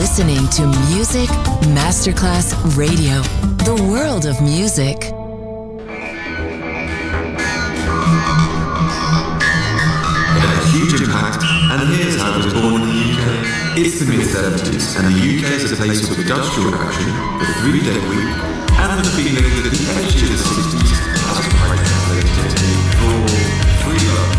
listening to Music Masterclass Radio, the world of music. Huge impact, and here's how it was born in the UK. It's the mid-70s, and the UK is a place of industrial action, the three-day week, and the feeling that the edge of the 60s has quite translated for free love.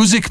Music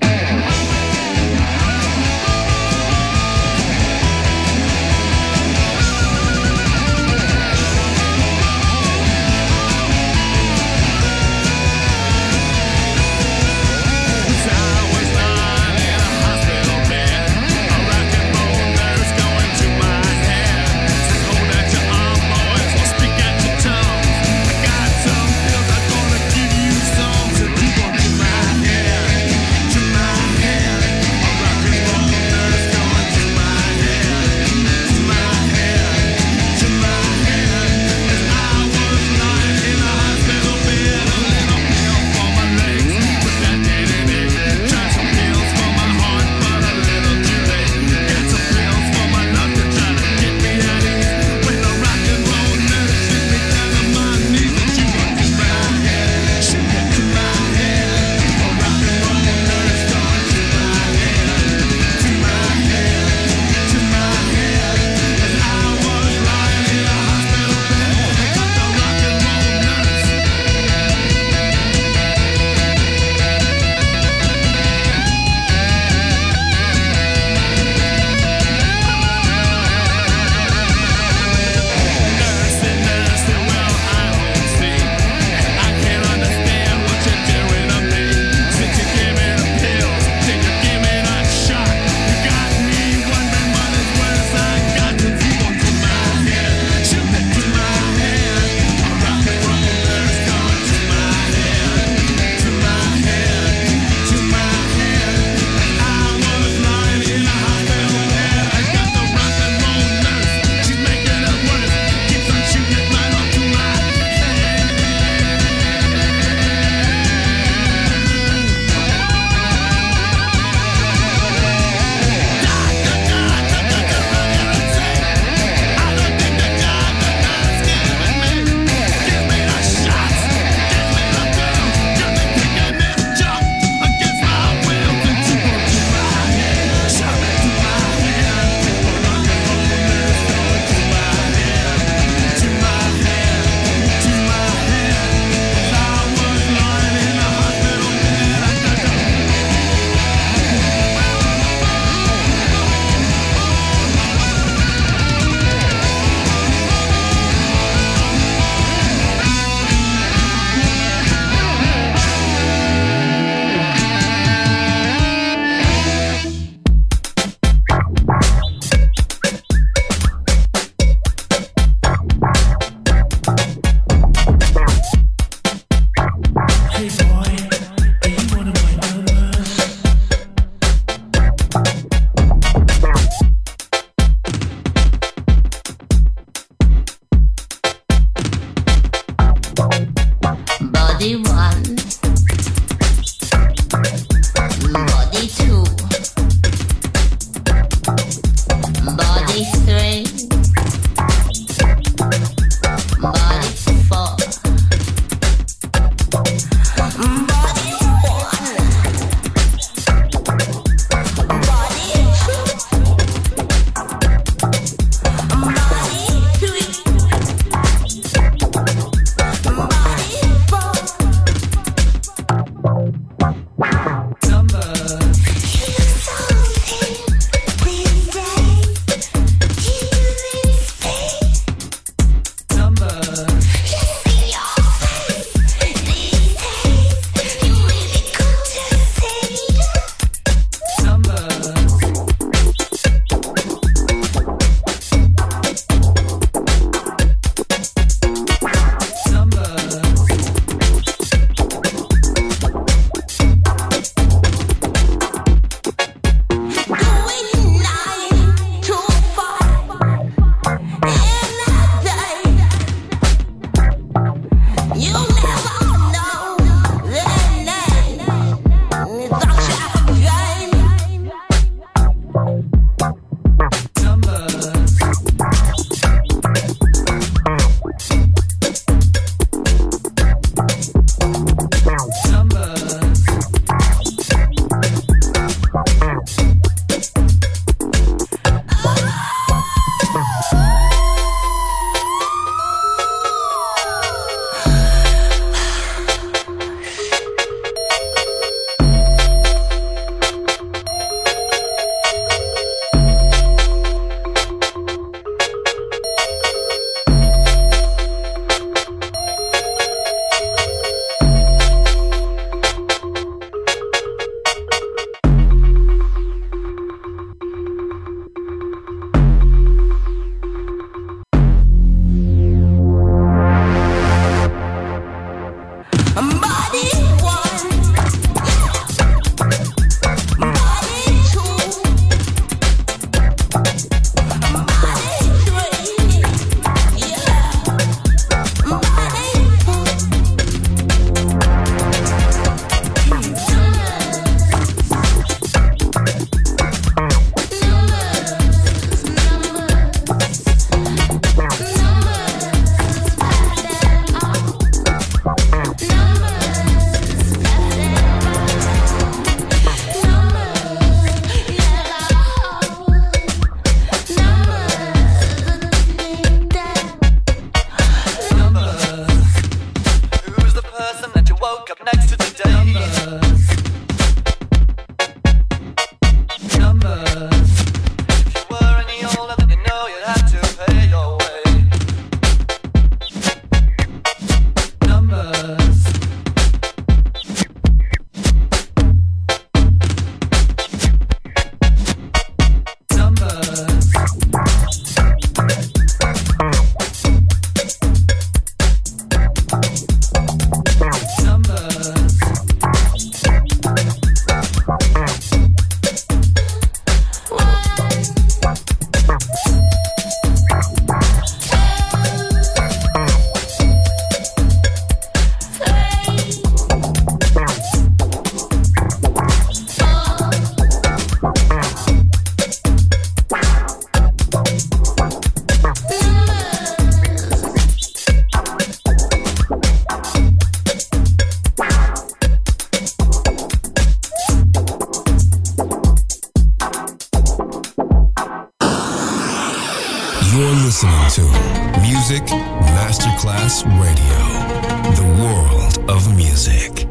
listening to Music Masterclass Radio, the world of music.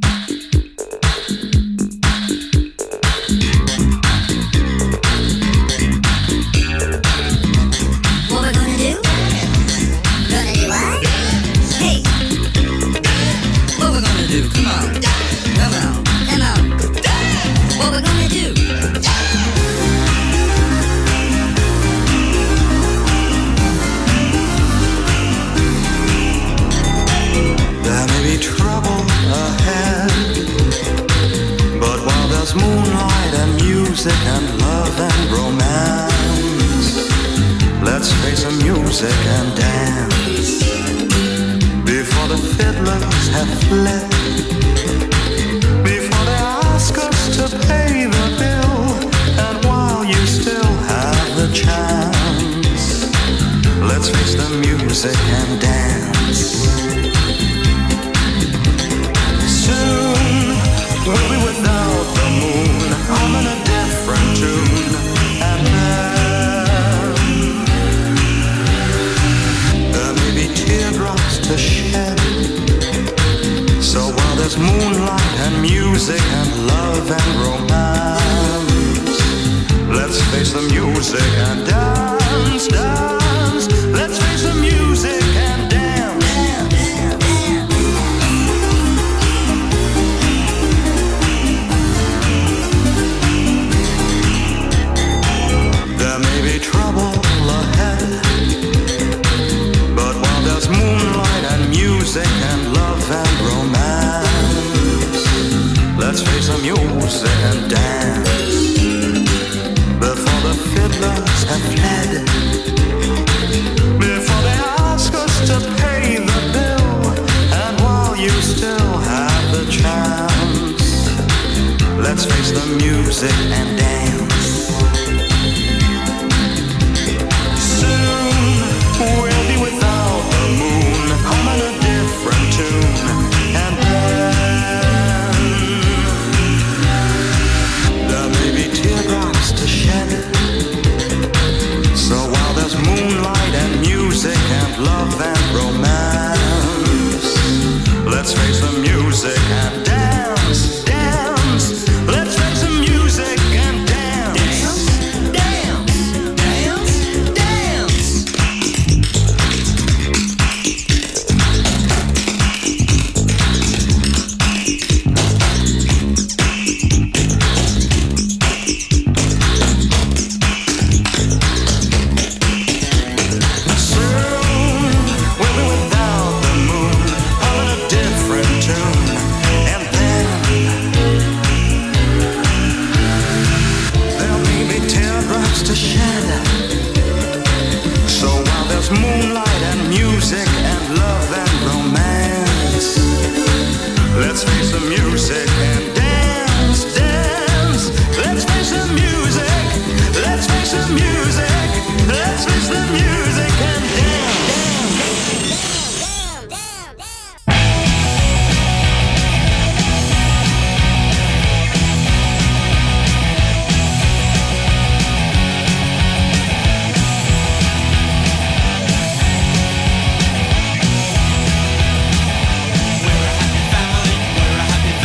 Moonlight and music and love and romance. Let's play some music and dance before the fiddlers have fled, before they ask us to pay the bill. And while you still have the chance, let's face the music and dance. Soon we'll be without the moon, I'm in a different tune. And there may be teardrops to shed. So while there's moonlight and music and love and romance, let's face the music and dance, dance. Let's face the music and dance. Music and love and romance, let's face the music and dance before the fiddlers have fled, before they ask us to pay the bill. And while you still have the chance, let's face the music and dance. Soon we'll be without the moon, I'm in a different tune. And then there may be teardrops to shed. So while there's moonlight and music and love and romance, let's face the music and dance, dance. Let's face the music and dance, dance, dance, dance, dance. Soon we'll be without the moon, I'm in a different tune. And then there'll be teardrops to shed. So while there's moonlight and music and love and romance, let's face the music and dance, dance. Let's face the music, let's face the music, let's face the music and dance. We're a happy family, we're a happy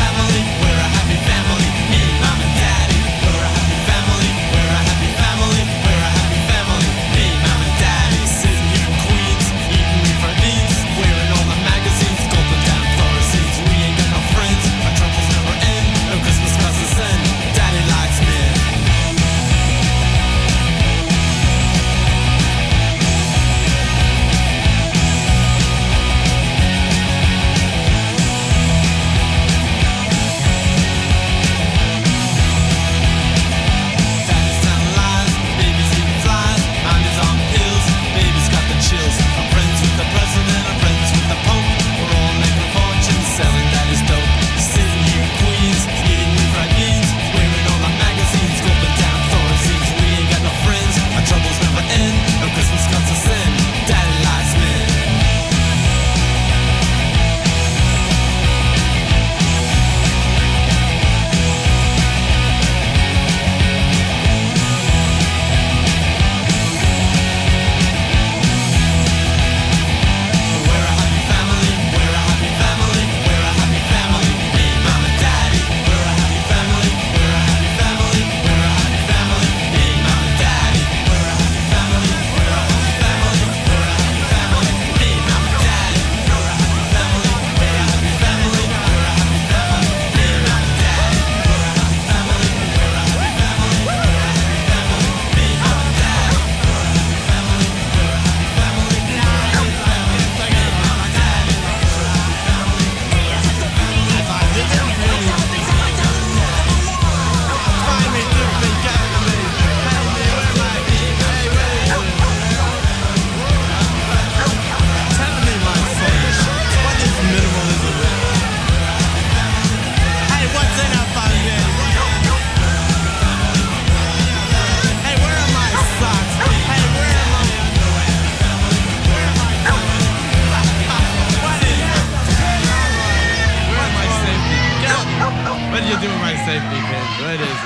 What do you do with my safety pin? What is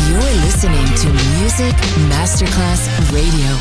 it? You're listening to Music Masterclass Radio.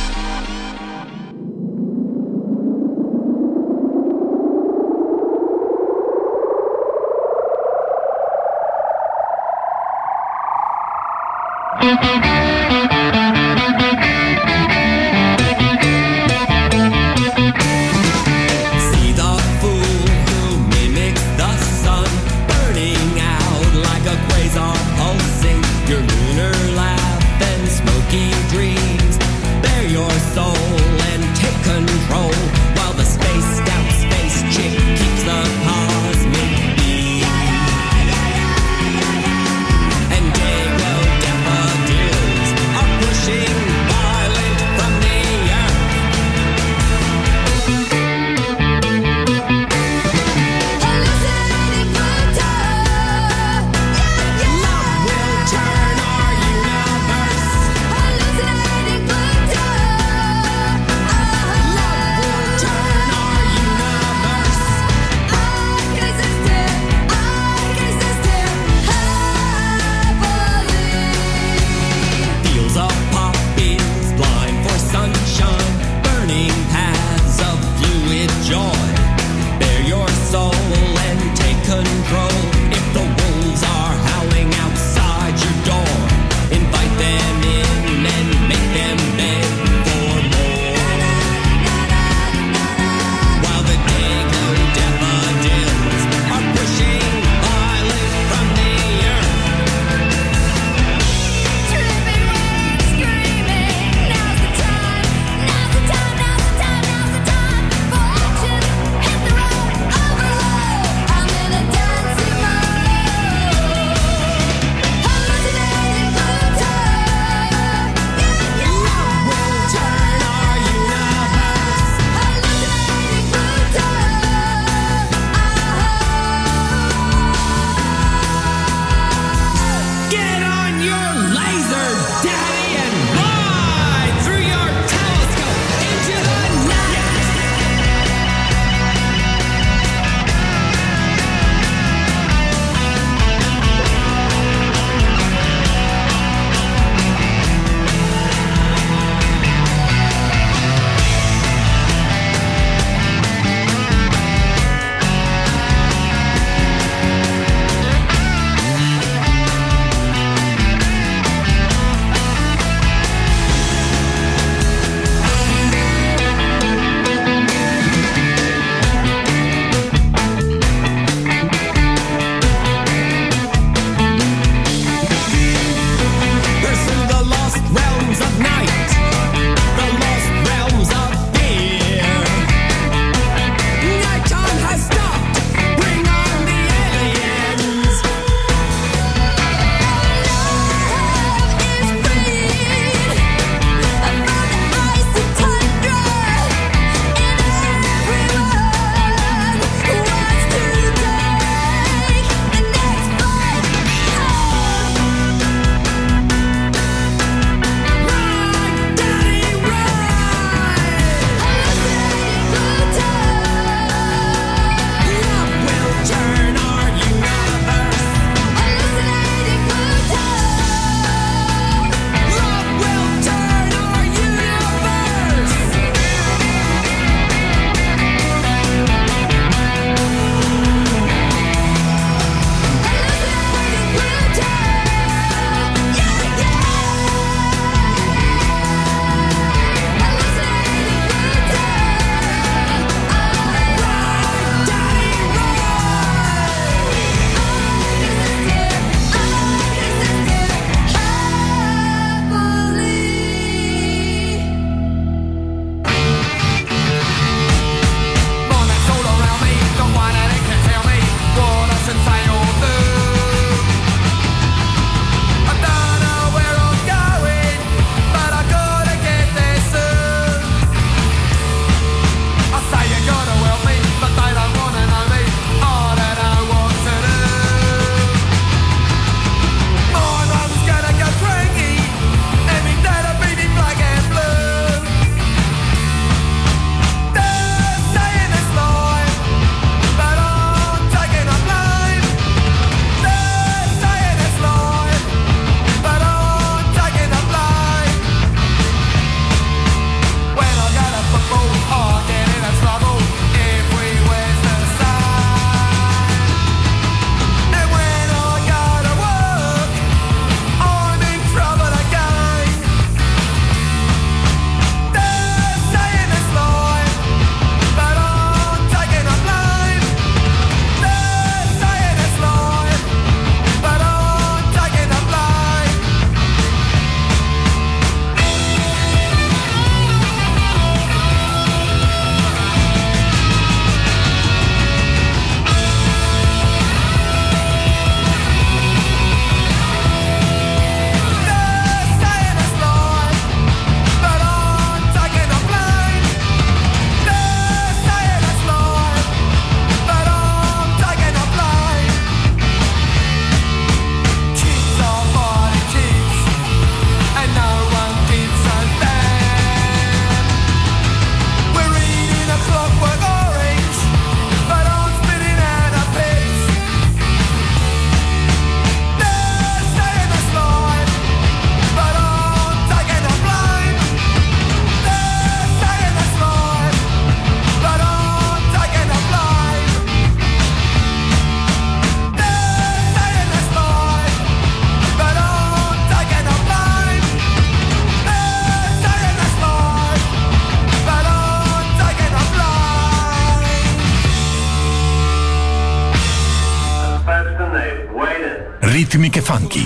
ritmiche funky,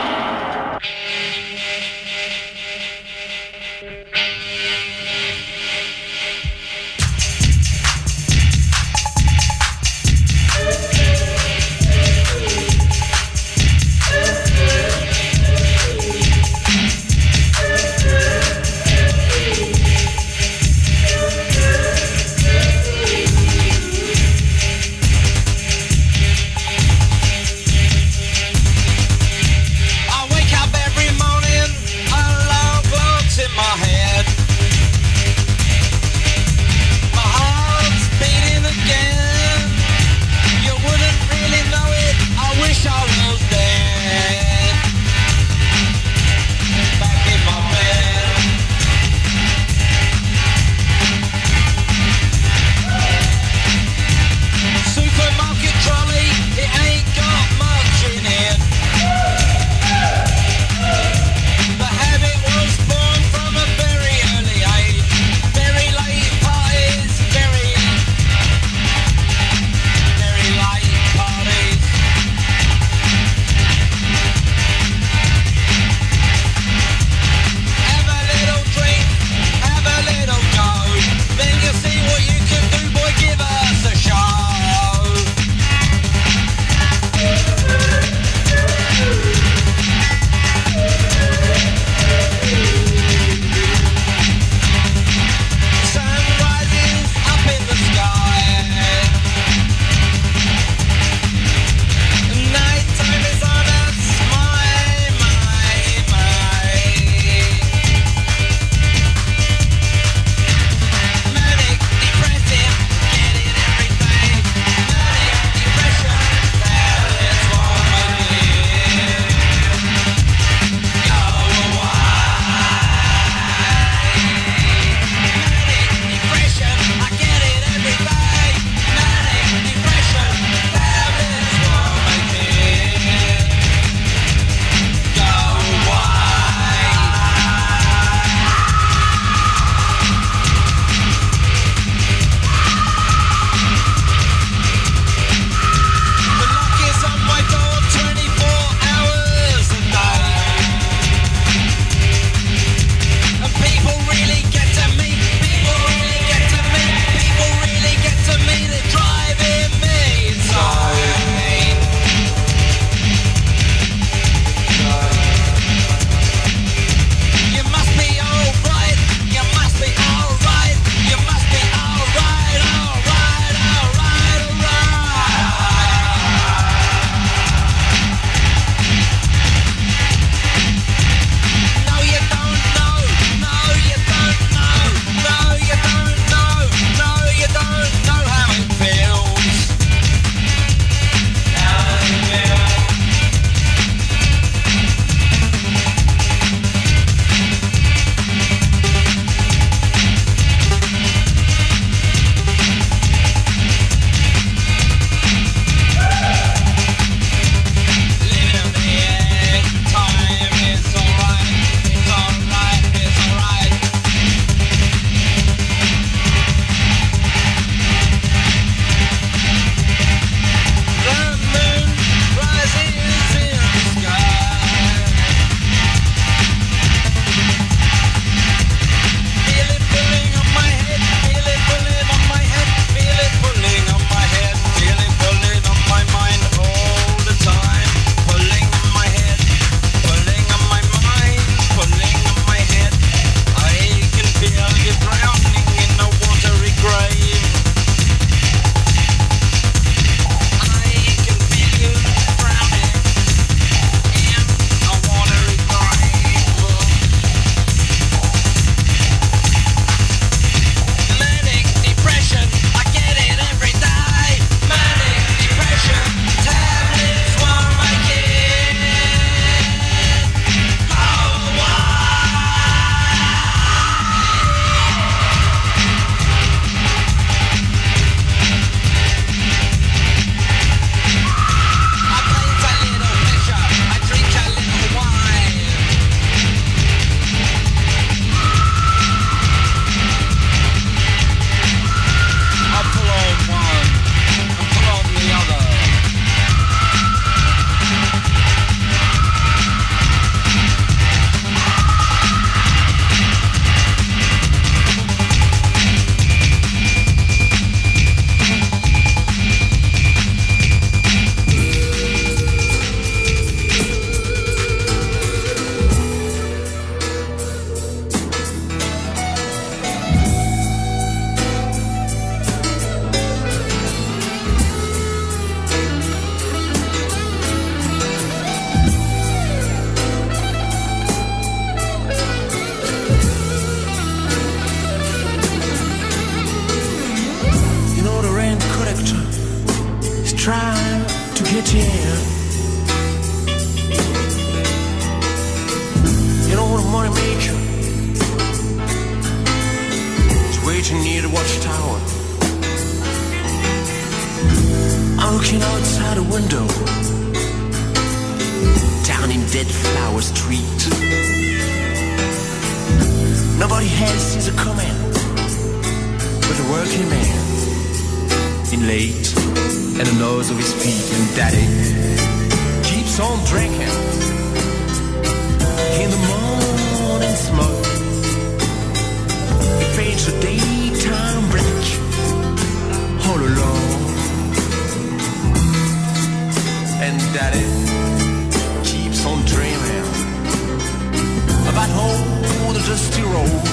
you need a watchtower. I'm looking outside a window, down in Dead Flower Street. Nobody else is a coming but a working man in late and the nose of his feet. And daddy keeps on drinking in the morning smoke. He paints the daytime black all alone. And daddy keeps on dreaming about all the dusty roads.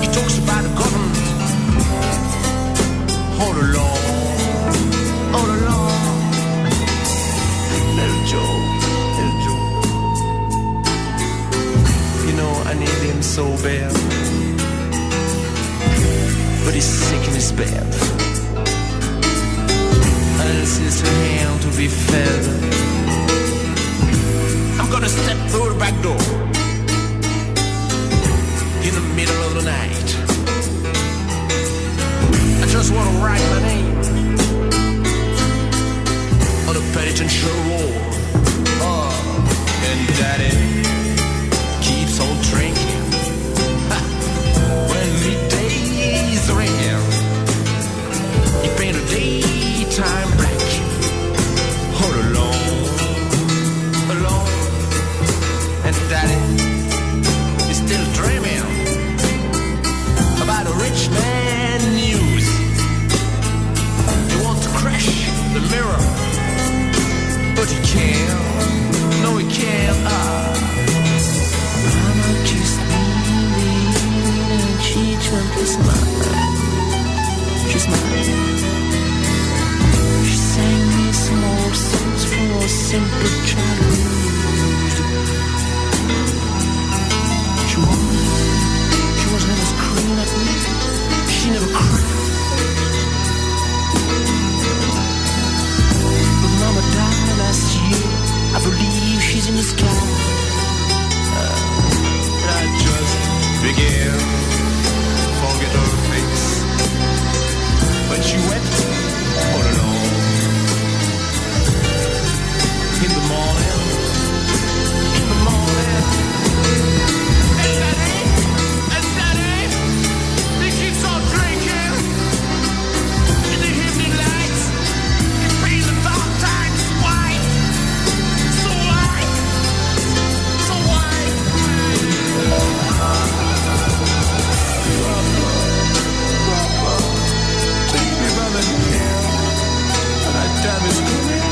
He talks about the government all along, all along. Little Joe, you know I need him so bad, but he's sick in his bed. A little sister ham to be fed. I'm gonna step through the back door in the middle of the night. I just wanna write my name on a penitentiary wall. Oh, and daddy keeps on drinking when midday's ringing. He paint a daytime black all alone, alone. And daddy is still dreaming about a rich man news. Crash the mirror, but he can't, no he can't. Mama kissed me and she tried to smile. She smiled. She sang me small songs for a simple child. She was never screaming at me. She never cried. Mama died last year. I believe she's in the sky. I just began to forget all things, but she wept all alone. In the morning, and daddy, he keeps on drinking in the evening lights. It pays the doctor. Time is coming,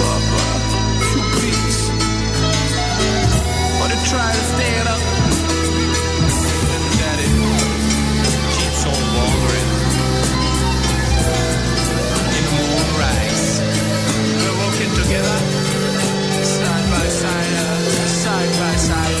Papa, if you please. But I try to stand up, and Daddy keeps on wandering in the moonrise. We're walking together, side by side, side by side.